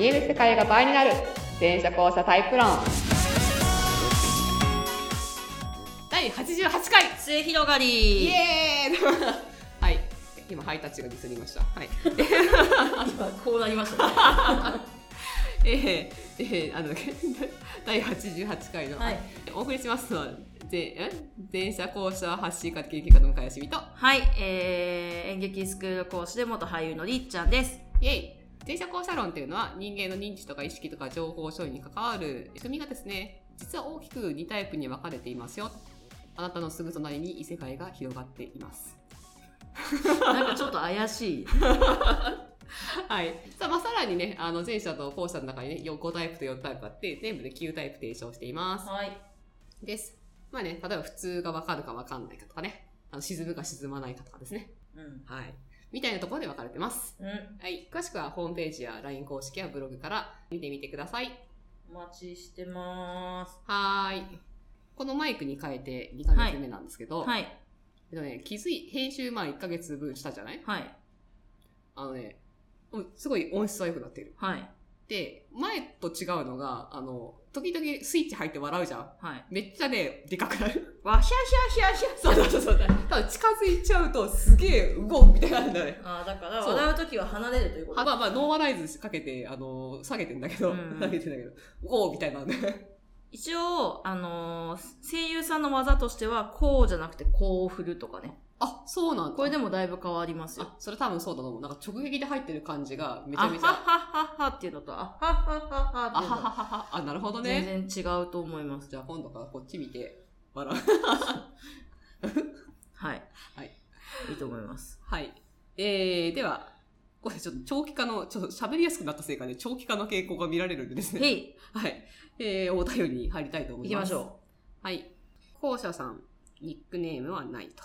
見える世界が倍になる全車交差タイプ論第88回末広がりイエーイはい、今ハイタッチがディスりました、はい、今こうなりましたね第88回の、はい、お送りしますのは全社講師は発信家的劇家の向井しみとはい、演劇スクール講師で元俳優のりっちゃんです。イエイ。全社講師論というのは人間の認知とか意識とか情報処理に関わる仕組みがですね、実は大きく2タイプに分かれていますよ。あなたのすぐ隣に異世界が広がっていますなんかちょっと怪しいはい、さあ、まあ、さらにね、前者と後者の中にね5タイプと4タイプあって、全部で9タイプ提唱しています。はい。です。まあね、例えば普通が分かるか分かんないかとかね、沈むか沈まないかとかですね。うん。はい。みたいなところで分かれてます。うん。はい。詳しくはホームページや LINE 公式やブログから見てみてください。お待ちしてまーす。はーい。このマイクに変えて2ヶ月目なんですけど、はい。編集前1ヶ月分したじゃない？はい。すごい音質は良くなってる。はい。で、前と違うのが、時々スイッチ入って笑うじゃん。はい。めっちゃね、でかくなる。わひゃひゃひゃひゃ。そうだ。ただ近づいちゃうとすげえうごみたいなんだね。ああ、だから笑うときは離れるということ。まあノーマライズかけて、下げてんだけど、うごみたいなんで。一応、声優さんの技としては、こうじゃなくてこう振るとかね。あ、そうなんだ。これでもだいぶ変わりますよ。あ、それ多分そうだと思う。なんか直撃で入ってる感じがめちゃめちゃ。あははははっていうのと、あははははっていうのと。あはははは。あ、なるほどね。全然違うと思います。じゃあ今度からこっち見て、笑う。はい。はい。いいと思います。はい。では、これちょっと長期化の、ちょっと喋りやすくなったせいかね、長期化の傾向が見られるんでですね。はい。はい。お便りに入りたいと思います。行きましょう。はい。後者さん、ニックネームはないと。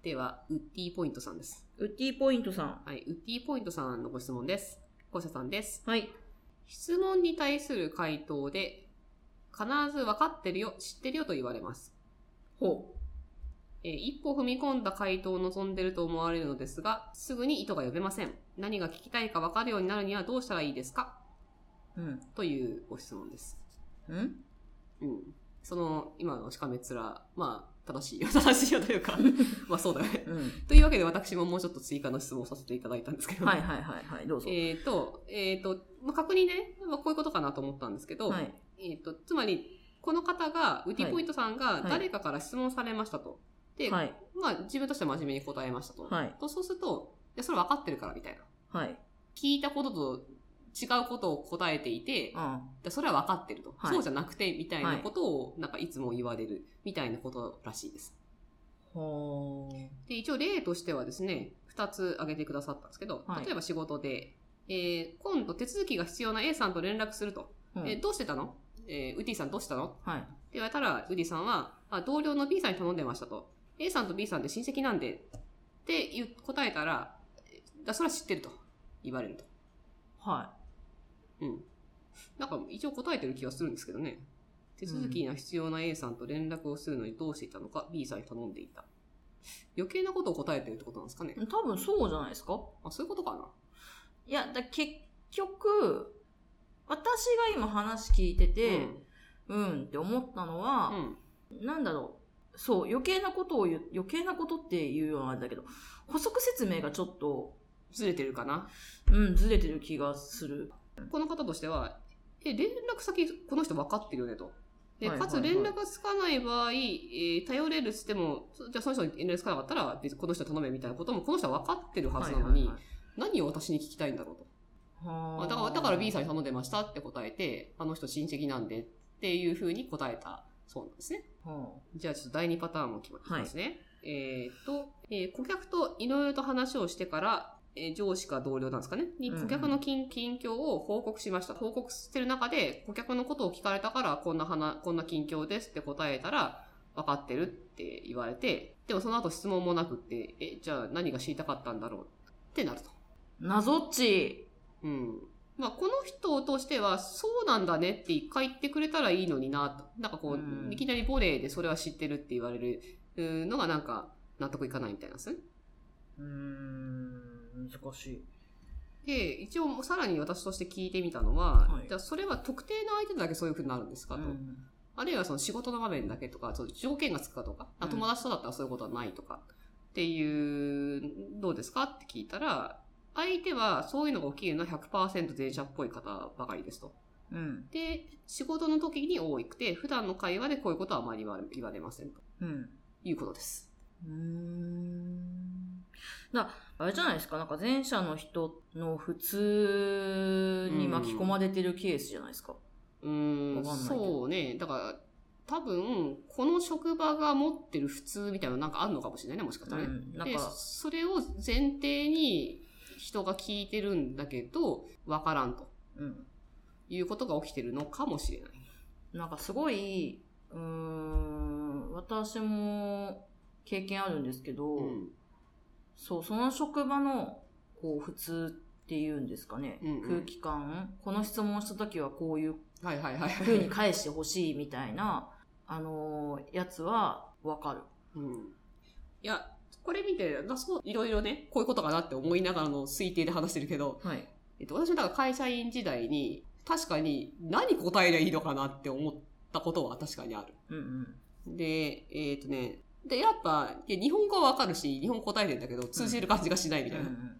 では、ウッディポイントさんです。ウッディポイントさん。はい、ウッディポイントさんのご質問です。後者さんです。はい。質問に対する回答で、必ず分かってるよ、知ってるよと言われます。ほう。一歩踏み込んだ回答を望んでると思われるのですが、すぐに意図が呼べません。何が聞きたいか分かるようになるにはどうしたらいいですか？うん。というご質問です。うん？うん。今のしかめつら、まあ、正しいよというかまあそうだよね、うん、というわけで私ももうちょっと追加の質問をさせていただいたんですけど、はいはいはいはい、どうぞ。まあ、確認ね、まあ、こういうことかなと思ったんですけど、はい、つまりこの方がウッディポイントさんが誰かから質問されましたと、はい、で、はい、まあ自分としては真面目に答えましたと、はい、そうするといやそれ分かってるからみたいな、はい、聞いたことと違うことを答えていて、うん、それは分かってると、はい、そうじゃなくてみたいなことをなんかいつも言われるみたいなことらしいです、はい、で一応例としてはですね2つ挙げてくださったんですけど、例えば仕事で、はい、今度手続きが必要な A さんと連絡すると、うん、どうしてたの、ウディさんどうしたの、はい、って言われたらウディさんは同僚の B さんに頼んでましたと、 A さんと B さんって親戚なんでって答えたらそれは知ってると言われると、はい、うん。なんか一応答えてる気はするんですけどね。手続きが必要な A さんと連絡をするのにどうしていたのか、B さんに頼んでいた。余計なことを答えてるってことなんですかね。多分そうじゃないですか。あ、そういうことかな。いや、結局、私が今話聞いてて、うん、うんって思ったのは、うん、なんだろう。そう、余計なことって言うようなんだけど、補足説明がちょっとずれてるかな。うん、ずれてる気がする。この方としては、連絡先、この人分かってるよねと。で、かつ連絡がつかない場合、頼れるしても、じゃあその人に連絡つかなかったら、この人頼めみたいなことも、この人は分かってるはずなのに、はいはいはい、何を私に聞きたいんだろうと。だから B さんに頼んでましたって答えて、あの人親戚なんでっていうふうに答えたそうなんですね。じゃあちょっと第2パターンも決まってますね。はい、顧客といろいろと話をしてから、上司か同僚なんですかねに顧客の近況を報告しました。報告してる中で顧客のことを聞かれたからこんな近況ですって答えたら分かってるって言われて、でもその後質問もなくってじゃあ何が知りたかったんだろうってなると。謎っち。うん。まあこの人としてはそうなんだねって一回言ってくれたらいいのになと。なんかこういきなりボレーでそれは知ってるって言われるのがなんか納得いかないみたいなんですね。難しい。で一応さらに私として聞いてみたのは、はい、じゃあそれは特定の相手だけそういう風になるんですかと、うん、あるいはその仕事の場面だけとか条件がつくかとか、うん、友達とだったらそういうことはないとかっていうどうですかって聞いたら、相手はそういうのが起きるのは 100% 前者っぽい方ばかりですと、うん、で仕事の時に多くて普段の会話でこういうことはあまり言われませんと、うん、いうことです。あれじゃないですか、なんか前者の人の普通に巻き込まれてるケースじゃないですか。わかんないけど。そうね。だから多分この職場が持ってる普通みたいなのなんかあるのかもしれないね、もしかしたらね。なんかでそれを前提に人が聞いてるんだけどわからんと、うん、いうことが起きてるのかもしれない。なんかすごい、私も経験あるんですけど。うんそう、その職場の、こう、普通っていうんですかね、うんうん、空気感、この質問した時はこういう風に返してほしいみたいな、やつはわかる。うん。いや、これ見て、そう、いろいろね、こういうことかなって思いながらの推定で話してるけど、はい。私もだから会社員時代に、確かに何答えりゃいいのかなって思ったことは確かにある。うんうん。で、ね、で、やっぱ、日本語はわかるし、日本語答えてんだけど、通じる感じがしないみたいな。うん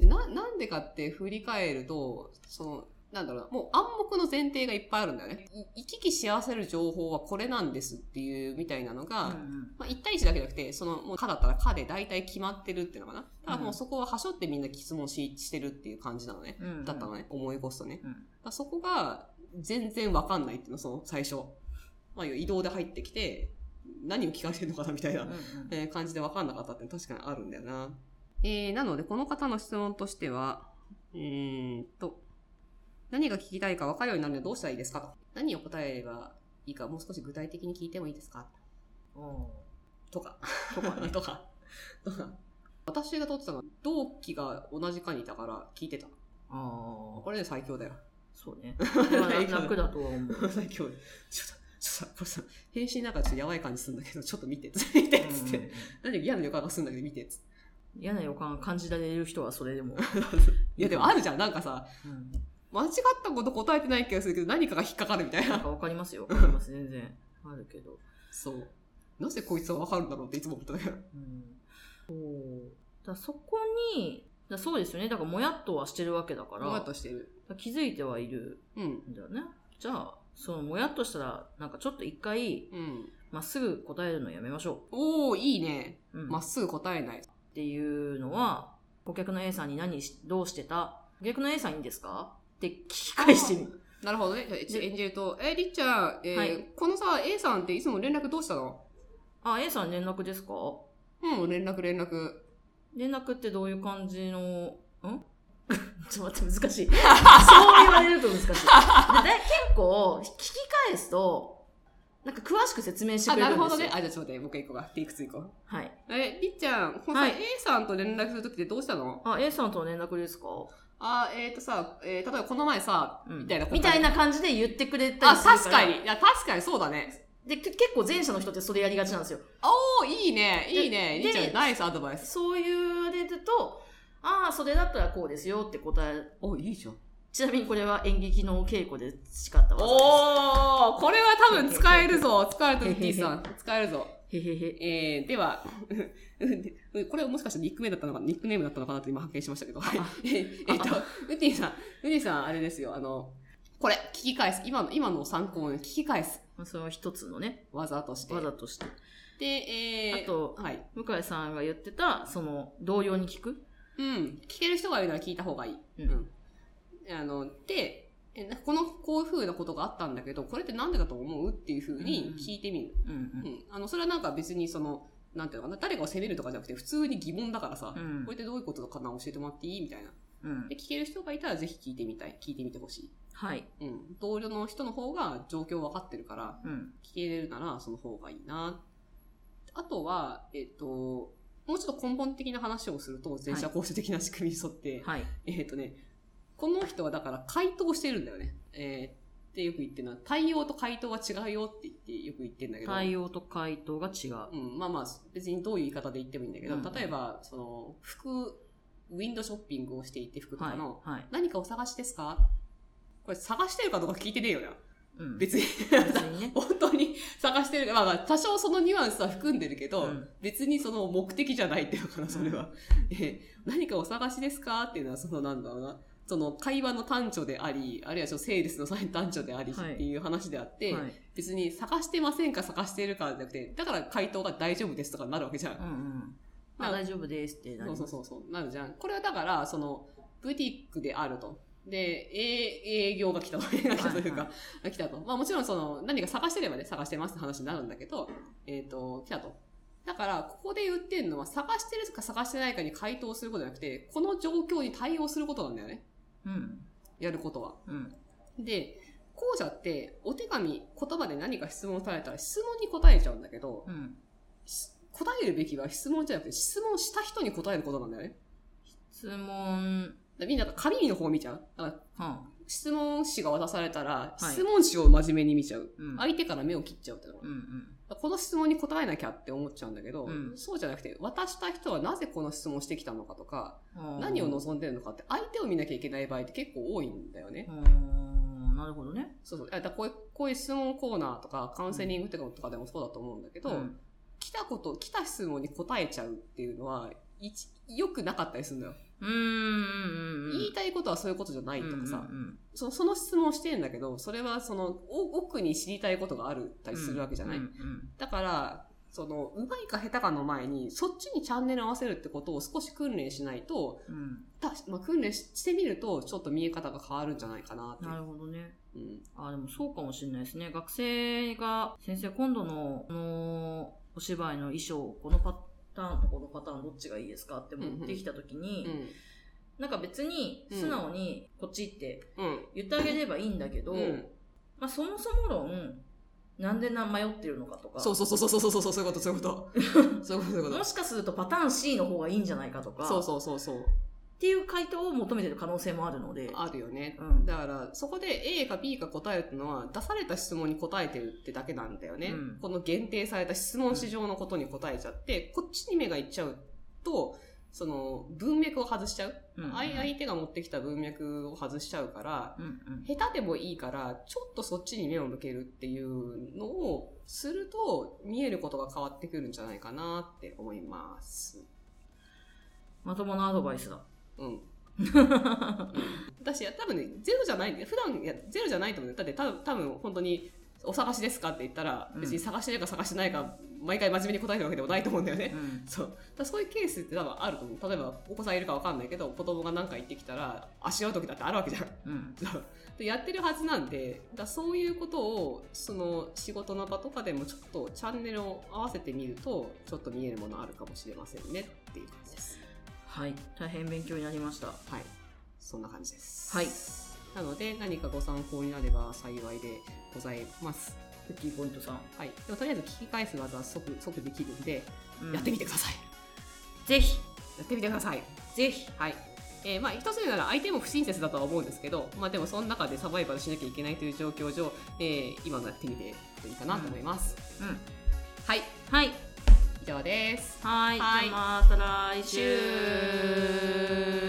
うん、なんでかって振り返ると、その、なんだろうな、もう暗黙の前提がいっぱいあるんだよね。行き来し合わせる情報はこれなんですっていうみたいなのが、うんうん、まあ1対1だけじゃなくて、その、もうかだったらかで大体決まってるっていうのかな。ただもうそこははしょってみんな質問してるっていう感じなのね。うんうん、だったのね。思い起こすとね。うん、だそこが全然わかんないっていうの、その最初。まあ移動で入ってきて、何を聞かれてるのかなみたいな感じで分かんなかったって確かにあるんだよな。なのでこの方の質問としては、何が聞きたいか分かるようになるにはどうしたらいいですかと。何を答えればいいかもう少し具体的に聞いてもいいですかとか。とか。私が通ってたのは同期が同じ科にいたから聞いてた。これで最強だよ。そうね。楽だとは思う。最強。これさ、返信なんかちょっとやばい感じするんだけど、ちょっと見て、つって。何嫌な予感がするんだけど、見て、つって。嫌な予感感じられる人はそれでも。いや、でもあるじゃん、なんかさ、うん、間違ったこと答えてない気がするけど、何かが引っかかるみたいな。なんかわかりますよ、わかります、全然。あるけど。そう。なぜこいつはわかるんだろうっていつも思ったね。うん。そう。そこに、そうですよね。だから、もやっとはしてるわけだから。もやっとしてる。気づいてはいるんだよね。うん、じゃあ、そのもやっとしたら、なんかちょっと一回、まっすぐ答えるのやめましょう。おー、いいね。まっすぐ答えない。っていうのは、顧客の A さんにどうしてた？顧客の A さんいいんですか？って聞き返してみる。なるほどね。演じると、りっちゃん、はい、このさ、A さんっていつも連絡どうしたの？あ、A さん連絡ですか？うん、連絡。連絡ってどういう感じの、ちょっと待って、難しい。そう言われると難しい。で結構、聞き返すと、なんか詳しく説明してくれるんですよ。あ、なるほどね。あ、じゃあちょっと待って、僕一個が。テイク2個。はい。りっちゃん、はい、A さんと連絡するときってどうしたの？あ、A さんと連絡ですか？あ、さ、例えばこの前さ、みたいな感じで言ってくれたりするから。あ、確かに。いや、確かにそうだね。で、結構前者の人ってそれやりがちなんですよ。おー、いいね。りっちゃん、ナイスアドバイス。そういう例だと、ああ、それだったらこうですよって答え。お、いいじゃん。ちなみにこれは演劇の稽古で培った技です。おー、これは多分使えるぞ。使えるときさん。使えるぞ。では、これもしかしてニックネームだったのかなと今発見しましたけど。ウティさん、あれですよ。これ、聞き返す。今のを参考に聞き返す。それは一つのね。技として。で、あと、はい、向井さんが言ってた、その、同僚に聞く。うん。聞ける人がいるなら聞いた方がいい。うん。で、こういう風なことがあったんだけど、これってなんでだと思うっていう風に聞いてみる。うん。それはなんか別にその、なんていうのかな、誰かを責めるとかじゃなくて、普通に疑問だからさ、うん、これってどういうことかな教えてもらっていいみたいな。うん。で、聞ける人がいたらぜひ聞いてみてほしい。はい。うん。同僚の人の方が状況わかってるから、うん。聞けれるならその方がいいな。あとは、もうちょっと根本的な話をすると、前者後者的な仕組みに沿って、はい、この人はだから回答してるんだよね。ってよく言ってるのは、対応と回答は違うよってよく言ってるんだけど。対応と回答が違う。うん、まあ別にどういう言い方で言ってもいいんだけど、例えば、その、服ウィンドショッピングをしていて、福岡の、はいはい、何かお探しですか？これ探してるかどうか聞いてねえよな。うん、別に、ね、本当に探してる、まあ多少そのニュアンスは含んでるけど、うん、別にその目的じゃないっていうのかな、それは。何かお探しですかっていうのは、そのなんだろうな、その会話の端緒であり、あるいはそのセールスの端緒でありっていう話であって、はいはい、別に探してませんか探してるかじゃなくて、だから回答が大丈夫ですとかになるわけじゃん。うんうん、大丈夫ですってなる。そうなるじゃん。これはだから、その、ブティックであると。で、営業が来たというか、来たと。まあもちろんその、何か探してればね、探してますって話になるんだけど、来たと。だから、ここで言ってるのは、探してるか探してないかに回答することじゃなくて、この状況に対応することなんだよね。うん。やることは。うん。で、後者って、お手紙、言葉で何か質問されたら、質問に答えちゃうんだけど、うん、答えるべきは質問じゃなくて、質問した人に答えることなんだよね。質問、みんな紙の方を見ちゃう。だから、質問紙が渡されたら、質問紙を真面目に見ちゃう。はい、相手から目を切っちゃうっていうのが、うんうん、この質問に答えなきゃって思っちゃうんだけど、うん、そうじゃなくて、渡した人はなぜこの質問してきたのかとか、うん、何を望んでるのかって、相手を見なきゃいけない場合って結構多いんだよね。なるほどね。そう。だからこういう質問コーナーとか、カウンセリングとかでもそうだと思うんだけど、うん、来た質問に答えちゃうっていうのは、良くなかったりするのよ。言いたいことはそういうことじゃないとかさ、うんうんうん、その質問してんだけど、それはその奥に知りたいことがあるったりするわけじゃない、うんうんうん、だからそのうまいか下手かの前にそっちにチャンネル合わせるってことを少し訓練しないと、うんまあ、訓練してみるとちょっと見え方が変わるんじゃないかなって。なるほどね、うん、でもそうかもしれないですね。学生が先生今度のこのお芝居の衣装このこのパターンどっちがいいですかって持ってきたときに、うんうん、なんか別に素直にこっちって言ってあげればいいんだけど、うんうんまあ、そもそも論なんで迷ってるのかとかそうそういうこともしかするとパターン C の方がいいんじゃないかとかそうっていう回答を求めてる可能性もあるのであるよね、うん、だからそこで A か B か答えるってのは出された質問に答えてるってだけなんだよね、うん、この限定された質問市場のことに答えちゃって、うん、こっちに目がいっちゃうとその文脈を外しちゃう、うん、相手が持ってきた文脈を外しちゃうから、うん、下手でもいいからちょっとそっちに目を向けるっていうのをすると見えることが変わってくるんじゃないかなって思います。まともなアドバイスだ。うん、私多分ねゼロじゃない普段ゼロじゃないと思う。だって多分本当にお探しですかって言ったら、うん、別に探してるか探してないか毎回真面目に答えるわけでもないと思うんだよね、うん、そういうケースって多分あると思う。例えばお子さんいるか分かんないけど子供が何か言ってきたら足合う時だってあるわけじゃん、うん、やってるはずなんでそういうことをその仕事の場とかでもちょっとチャンネルを合わせてみるとちょっと見えるものあるかもしれませんねっていう感じです。はい、大変勉強になりました。はい、そんな感じです。はい。なので何かご参考になれば幸いでございます。クッキーポイントさん。はい。でもとりあえず聞き返す技は即できるんで、うん、やってみてください。ぜひやってみてください。ぜひ。はい。まあ一つ目なら相手も不親切だとは思うんですけど、まあでもその中でサバイバルしなきゃいけないという状況上、今のやってみていいかなと思います。うん。うん、はいはい。以上です。はい、じゃあまた来週。